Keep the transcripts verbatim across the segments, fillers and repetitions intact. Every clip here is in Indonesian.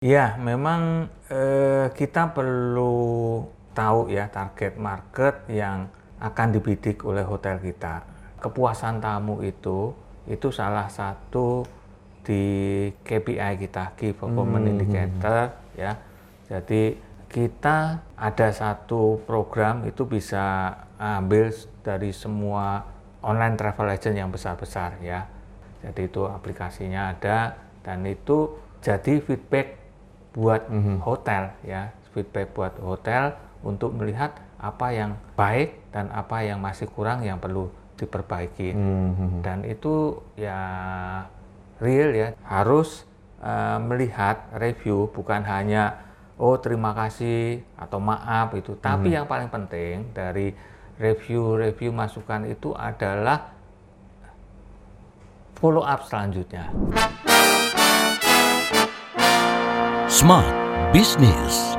Ya, memang eh, kita perlu tahu ya target market yang akan dibidik oleh hotel kita. Kepuasan tamu itu, itu salah satu di K P I kita, Key Performance hmm. Indicator ya. Jadi kita ada satu program itu bisa ambil dari semua online travel agent yang besar-besar ya. Jadi itu aplikasinya ada dan itu jadi feedback buat mm-hmm. hotel ya, feedback buat hotel untuk melihat apa yang baik dan apa yang masih kurang yang perlu diperbaiki mm-hmm. dan itu ya real ya, harus uh, melihat review, bukan hanya oh terima kasih atau maaf itu, tapi mm-hmm. yang paling penting dari review-review masukan itu adalah follow up selanjutnya. Smart Business.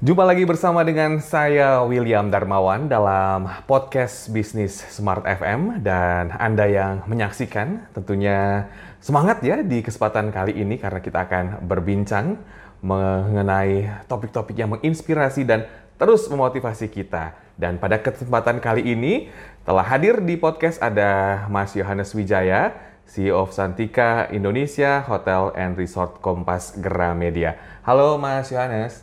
Jumpa lagi bersama dengan saya William Darmawan dalam podcast bisnis Smart F M, dan Anda yang menyaksikan tentunya semangat ya di kesempatan kali ini karena kita akan berbincang mengenai topik-topik yang menginspirasi dan terus memotivasi kita. Dan pada kesempatan kali ini telah hadir di podcast ada Mas Johannes Wijaya, C E O of Santika Indonesia Hotel and Resort Kompas Gramedia. Halo Mas Johannes.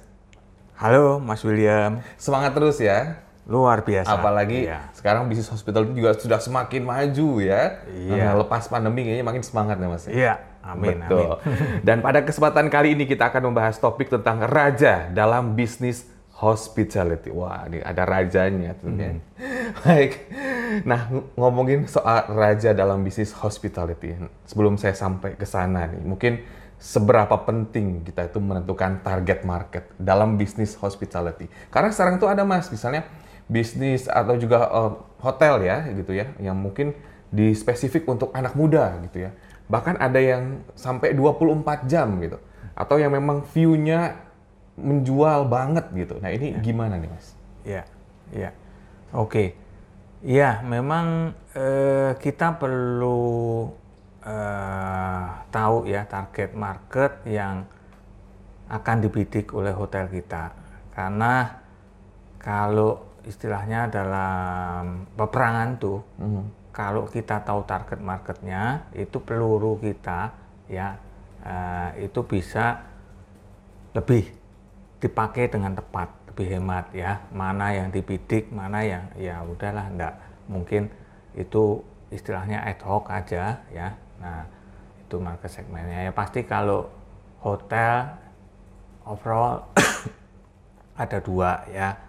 Halo Mas William. Semangat terus ya. Luar biasa. Apalagi iya. Sekarang bisnis hospital juga sudah semakin maju ya. Iya. Lepas pandemi kayaknya makin semangat ya Mas. Iya. Amin. Betul. Amin. Dan pada kesempatan kali ini kita akan membahas topik tentang raja dalam bisnis hospitality. Wah, ini ada rajanya tentunya. Hmm. Baik. Nah, ngomongin soal raja dalam bisnis hospitality. Sebelum saya sampai ke sana nih, mungkin seberapa penting kita itu menentukan target market dalam bisnis hospitality. Karena sekarang itu ada Mas, misalnya bisnis atau juga uh, hotel ya, gitu ya, yang mungkin di spesifik untuk anak muda gitu ya. Bahkan ada yang sampai dua puluh empat jam gitu. Atau yang memang view-nya menjual banget gitu. Nah ini ya. Gimana nih Mas? Ya, ya, oke. Okay. Ya, memang eh, kita perlu eh, tahu ya target market yang akan dibidik oleh hotel kita. Karena kalau istilahnya dalam peperangan tuh, mm-hmm. kalau kita tahu target marketnya, itu peluru kita ya eh, itu bisa lebih dipakai dengan tepat, lebih hemat ya. Mana yang dibidik, mana yang ya udahlah enggak mungkin itu istilahnya ad hoc aja ya. Nah, itu market segmennya. Ya pasti kalau hotel overall ada dua ya.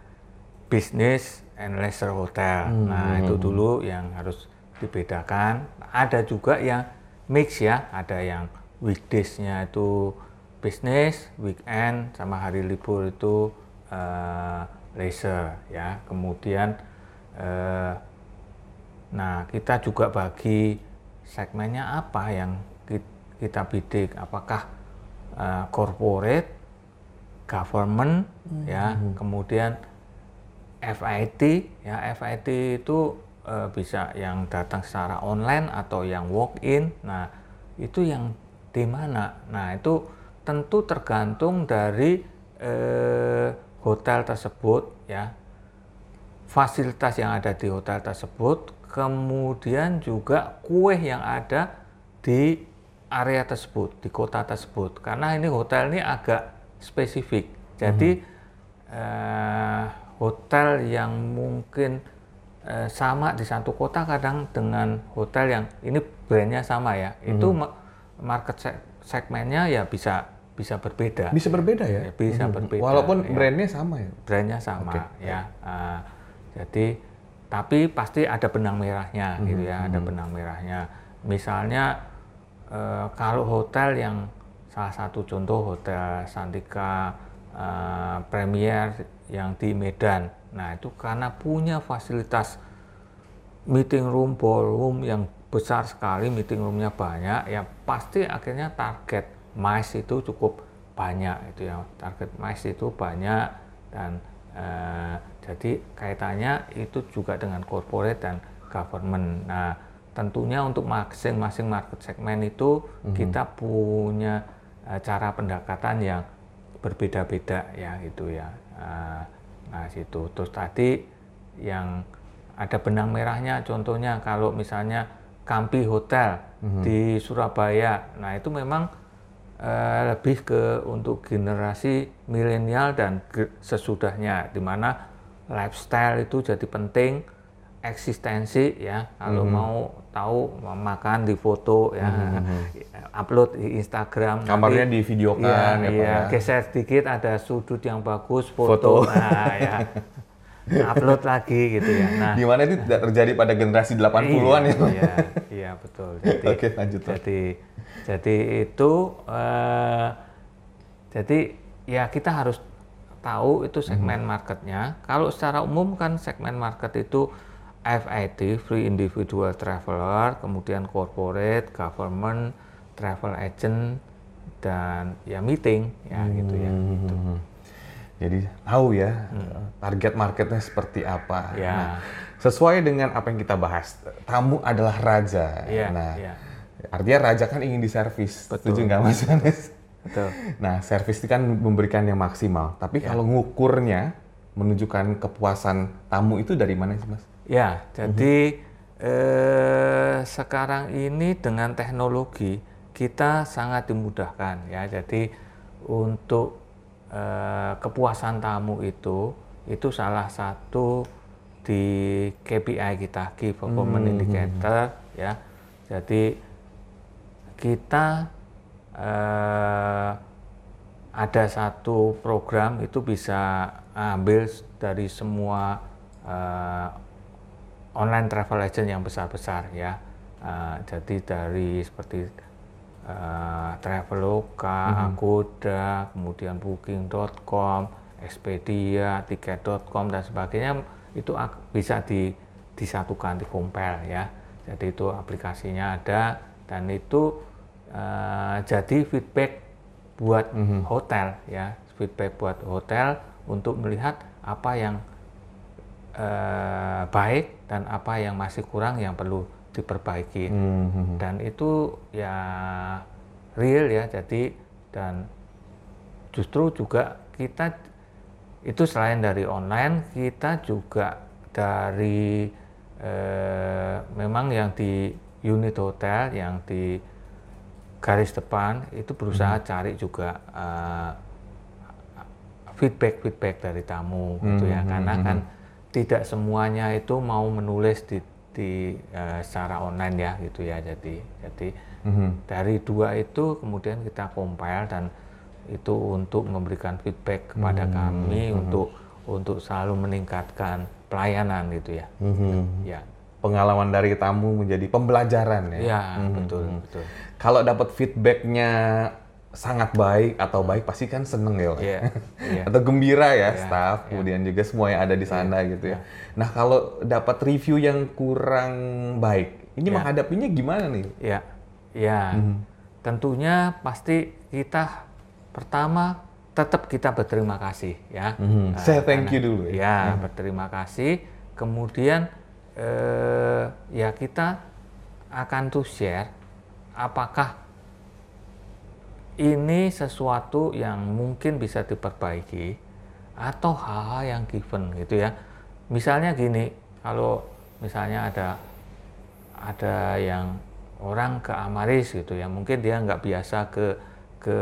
Business and leisure hotel. Hmm. Nah, itu dulu yang harus dibedakan. Ada juga yang mix ya, ada yang weekdays-nya itu bisnis, weekend, sama hari libur itu uh, leisure ya. Kemudian, uh, nah kita juga bagi segmennya apa yang kita bidik. Apakah uh, corporate, government, mm-hmm. ya. Kemudian F I T, ya F I T itu uh, bisa yang datang secara online atau yang walk in. Nah itu yang di mana? Nah itu tentu tergantung dari eh, hotel tersebut ya, fasilitas yang ada di hotel tersebut, kemudian juga kue yang ada di area tersebut, di kota tersebut, karena ini hotel ini agak spesifik. Jadi mm-hmm. eh, hotel yang mungkin eh, sama di satu kota kadang dengan hotel yang ini brandnya sama ya, mm-hmm. itu market segmennya ya bisa bisa berbeda. Bisa berbeda ya? Ya bisa hmm. berbeda. Walaupun ya. Brandnya sama ya? Brandnya sama okay. ya. Uh, jadi, tapi pasti ada benang merahnya hmm. gitu ya, ada hmm. benang merahnya. Misalnya uh, kalau hotel yang salah satu contoh hotel Santika uh, Premier yang di Medan. Nah itu karena punya fasilitas meeting room, ballroom yang besar sekali, meeting roomnya banyak ya, pasti akhirnya target M I C E itu cukup banyak itu ya, target M I C E itu banyak dan eh, jadi kaitannya itu juga dengan corporate dan government. Nah tentunya untuk masing-masing market segmen itu mm-hmm. kita punya uh, cara pendekatan yang berbeda-beda ya itu ya. Uh, nah situ. Terus tadi yang ada benang merahnya, contohnya kalau misalnya Kampi Hotel mm-hmm. di Surabaya, nah itu memang uh, lebih ke untuk generasi milenial dan sesudahnya, di mana lifestyle itu jadi penting. Eksistensi ya, kalau mm-hmm. mau tahu makan di foto ya, mm-hmm. upload di Instagram. Kamarnya di videokan ya, ya, ya, ya. Geser sedikit ada sudut yang bagus foto, foto. Nah, ya, upload lagi gitu ya. Nah, dimana itu tidak terjadi pada generasi delapan puluhan iya, ya. Iya, iya betul. Jadi, oke lanjut. Jadi, jadi itu, uh, jadi ya kita harus tahu itu segmen mm-hmm. marketnya. Kalau secara umum kan segmen market itu F I T, Free Individual Traveler, kemudian Corporate, Government, Travel Agent, dan ya meeting, ya hmm. gitu ya. Gitu. Jadi tahu ya hmm. target marketnya seperti apa. Ya. Nah, sesuai dengan apa yang kita bahas, tamu adalah raja. Ya, nah, ya. Artinya raja kan ingin diservis, setuju nggak Mas Johannes? Betul. Nah, servis itu kan memberikan yang maksimal, tapi ya. Kalau ngukurnya menunjukkan kepuasan tamu itu dari mana sih Mas? Ya, jadi mm-hmm. eh, sekarang ini dengan teknologi kita sangat dimudahkan ya. Jadi untuk eh, kepuasan tamu itu itu salah satu di K P I kita, Key Performance mm-hmm. Indicator ya. Jadi kita eh, ada satu program itu bisa ambil dari semua eh, online travel agent yang besar-besar ya, uh, jadi dari seperti uh, Traveloka, mm-hmm. Agoda, kemudian Booking dot com, Expedia, Tiket dot com dan sebagainya itu ak- bisa di, disatukan di compile ya. Jadi itu aplikasinya ada dan itu uh, jadi feedback buat mm-hmm. hotel ya, feedback buat hotel untuk melihat apa yang uh, baik dan apa yang masih kurang yang perlu diperbaiki mm-hmm. dan itu ya real ya. Jadi dan justru juga kita itu selain dari online kita juga dari eh, memang yang di unit hotel yang di garis depan itu berusaha mm-hmm. cari juga eh, feedback feedback dari tamu mm-hmm. gitu ya karena mm-hmm. kan tidak semuanya itu mau menulis di, di uh, secara online ya gitu ya. Jadi jadi mm-hmm. dari dua itu kemudian kita compile dan itu untuk memberikan feedback kepada mm-hmm. kami mm-hmm. untuk untuk selalu meningkatkan pelayanan gitu ya. Mm-hmm. Ya. Pengalaman dari tamu menjadi pembelajaran ya. Ya mm-hmm. betul betul. Kalau dapat feedbacknya sangat baik atau baik pasti kan seneng ya, yeah, yeah. atau gembira ya yeah, staff, yeah. kemudian juga semua yang ada di sana yeah, gitu ya. Yeah. Nah kalau dapat review yang kurang baik, ini yeah. menghadapinya gimana nih? Ya, yeah. ya yeah. mm-hmm. tentunya pasti kita pertama tetap kita berterima kasih ya. Mm-hmm. Uh, Saya thank you dulu. Ya, ya mm-hmm. berterima kasih. Kemudian uh, ya kita akan tuh share apakah ini sesuatu yang mungkin bisa diperbaiki atau hal-hal yang given gitu ya. Misalnya gini, kalau misalnya ada ada yang orang ke Amaris gitu ya, mungkin dia nggak biasa ke ke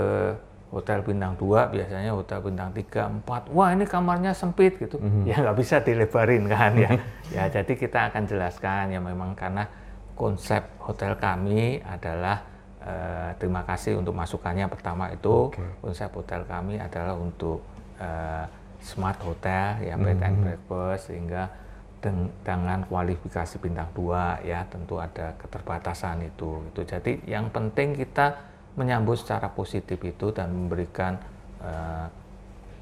hotel bintang dua, biasanya hotel bintang tiga, empat, wah ini kamarnya sempit gitu, mm-hmm. ya nggak bisa dilebarin kan ya. Ya jadi kita akan jelaskan ya memang karena konsep hotel kami adalah Uh, terima kasih untuk masukannya. Pertama itu okay. konsep hotel kami adalah untuk uh, smart hotel ya, bed mm-hmm. and breakfast sehingga deng- dengan kualifikasi bintang dua ya tentu ada keterbatasan itu. Itu jadi yang penting kita menyambut secara positif itu dan memberikan uh,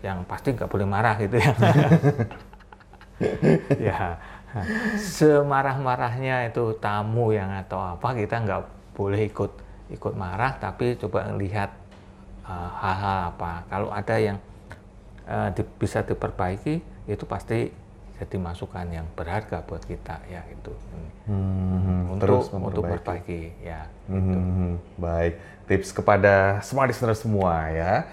yang pasti nggak boleh marah gitu ya. Ya semarah-marahnya itu tamu yang atau apa kita nggak boleh ikut ikut marah, tapi coba lihat uh, hal-hal apa. Kalau ada yang uh, di, bisa diperbaiki, itu pasti jadi masukan yang berharga buat kita ya itu hmm, untuk terus untuk berbagi ya. Hmm, gitu. Baik, tips kepada smart listener semua ya,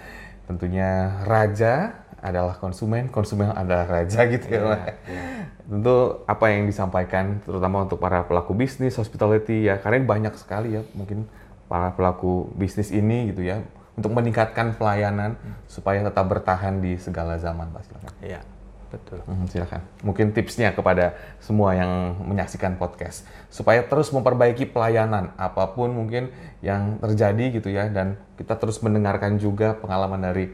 tentunya raja adalah konsumen, konsumen adalah raja gitu ya. Iya, iya. Tentu apa yang disampaikan terutama untuk para pelaku bisnis hospitality ya, karena banyak sekali ya mungkin para pelaku bisnis ini gitu ya untuk meningkatkan pelayanan hmm. supaya tetap bertahan di segala zaman, Pak. Silakan. Iya. Betul. Hmm, silakan. Mungkin tipsnya kepada semua yang menyaksikan podcast supaya terus memperbaiki pelayanan apapun mungkin yang terjadi gitu ya, dan kita terus mendengarkan juga pengalaman dari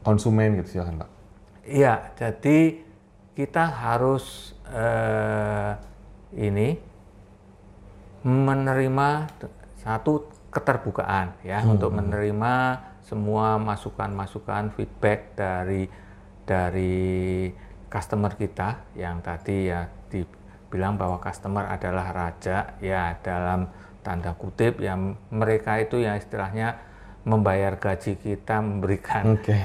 konsumen gitu, silakan Pak. Iya, jadi kita harus eh, ini menerima satu keterbukaan ya hmm. untuk menerima semua masukan-masukan feedback dari dari customer kita yang tadi ya dibilang bahwa customer adalah raja ya, dalam tanda kutip ya, mereka itu ya istilahnya membayar gaji kita, memberikan okay.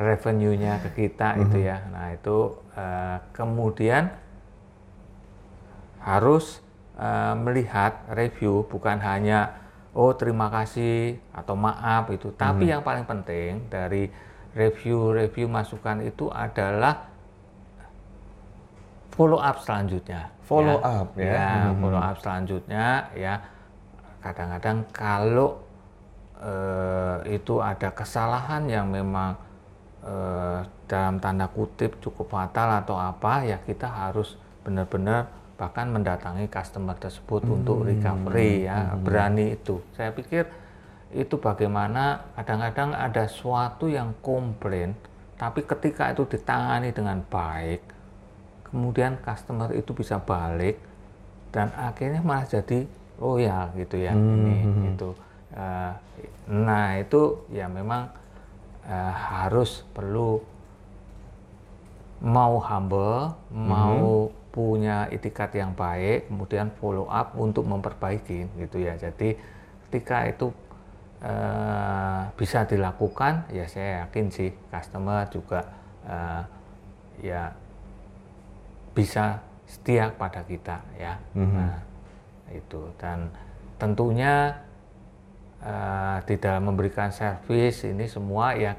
revenue-nya ke kita mm-hmm. itu ya. Nah itu uh, kemudian harus uh, melihat review, bukan hanya oh terima kasih atau maaf itu, tapi mm. yang paling penting dari review-review masukan itu adalah follow up selanjutnya. Follow ya. up ya. ya mm-hmm. Follow up selanjutnya ya. Kadang-kadang kalau eh, itu ada kesalahan yang memang eh, dalam tanda kutip cukup fatal atau apa ya, kita harus benar-benar bahkan mendatangi customer tersebut mm-hmm. untuk recovery ya. Mm-hmm. Berani itu. Saya pikir itu bagaimana kadang-kadang ada suatu yang komplain, tapi ketika itu ditangani dengan baik, kemudian customer itu bisa balik dan akhirnya malah jadi loyal gitu ya. Hmm. Ini itu, uh, nah itu ya memang uh, harus perlu mau humble, hmm. mau punya itikat yang baik, kemudian follow up untuk memperbaiki gitu ya. Jadi ketika itu Uh, bisa dilakukan ya, saya yakin sih customer juga uh, ya bisa setia pada kita ya. Mm-hmm. Nah, itu, dan tentunya uh, di dalam memberikan servis ini semua ya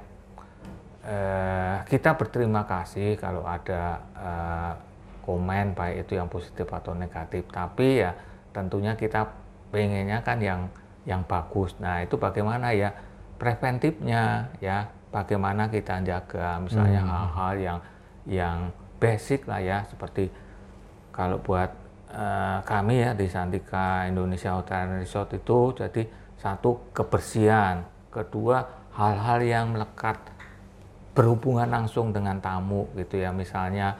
uh, kita berterima kasih kalau ada uh, komen baik itu yang positif atau negatif, tapi ya tentunya kita pengennya kan yang yang bagus. Nah itu bagaimana ya preventifnya ya, bagaimana kita jaga misalnya hmm. hal-hal yang yang basic lah ya, seperti kalau buat uh, kami ya di Santika Indonesia Hotel Resort itu, jadi satu kebersihan, kedua hal-hal yang melekat berhubungan langsung dengan tamu gitu ya, misalnya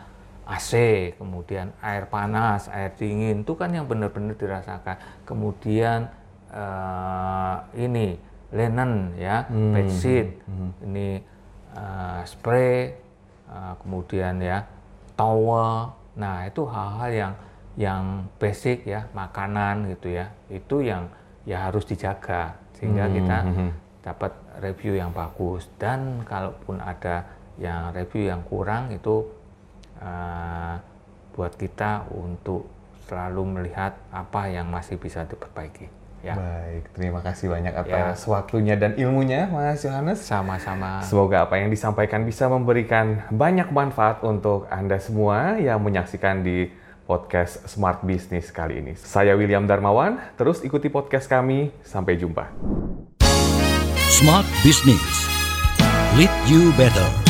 A C, kemudian air panas, air dingin itu kan yang benar-benar dirasakan, kemudian Uh, ini linen ya, hmm. bedsheet, hmm. ini uh, spray, uh, kemudian ya towel. Nah itu hal-hal yang yang basic ya, makanan gitu ya, itu yang ya harus dijaga sehingga hmm. kita hmm. dapat review yang bagus. Dan kalaupun ada yang review yang kurang itu uh, buat kita untuk selalu melihat apa yang masih bisa diperbaiki. Ya. Baik, terima kasih banyak atas ya. waktunya dan ilmunya, Mas Johannes. Sama-sama. Semoga apa yang disampaikan bisa memberikan banyak manfaat untuk Anda semua yang menyaksikan di podcast Smart Business kali ini. Saya William Darmawan, terus ikuti podcast kami. Sampai jumpa. Smart Business. Lead you better.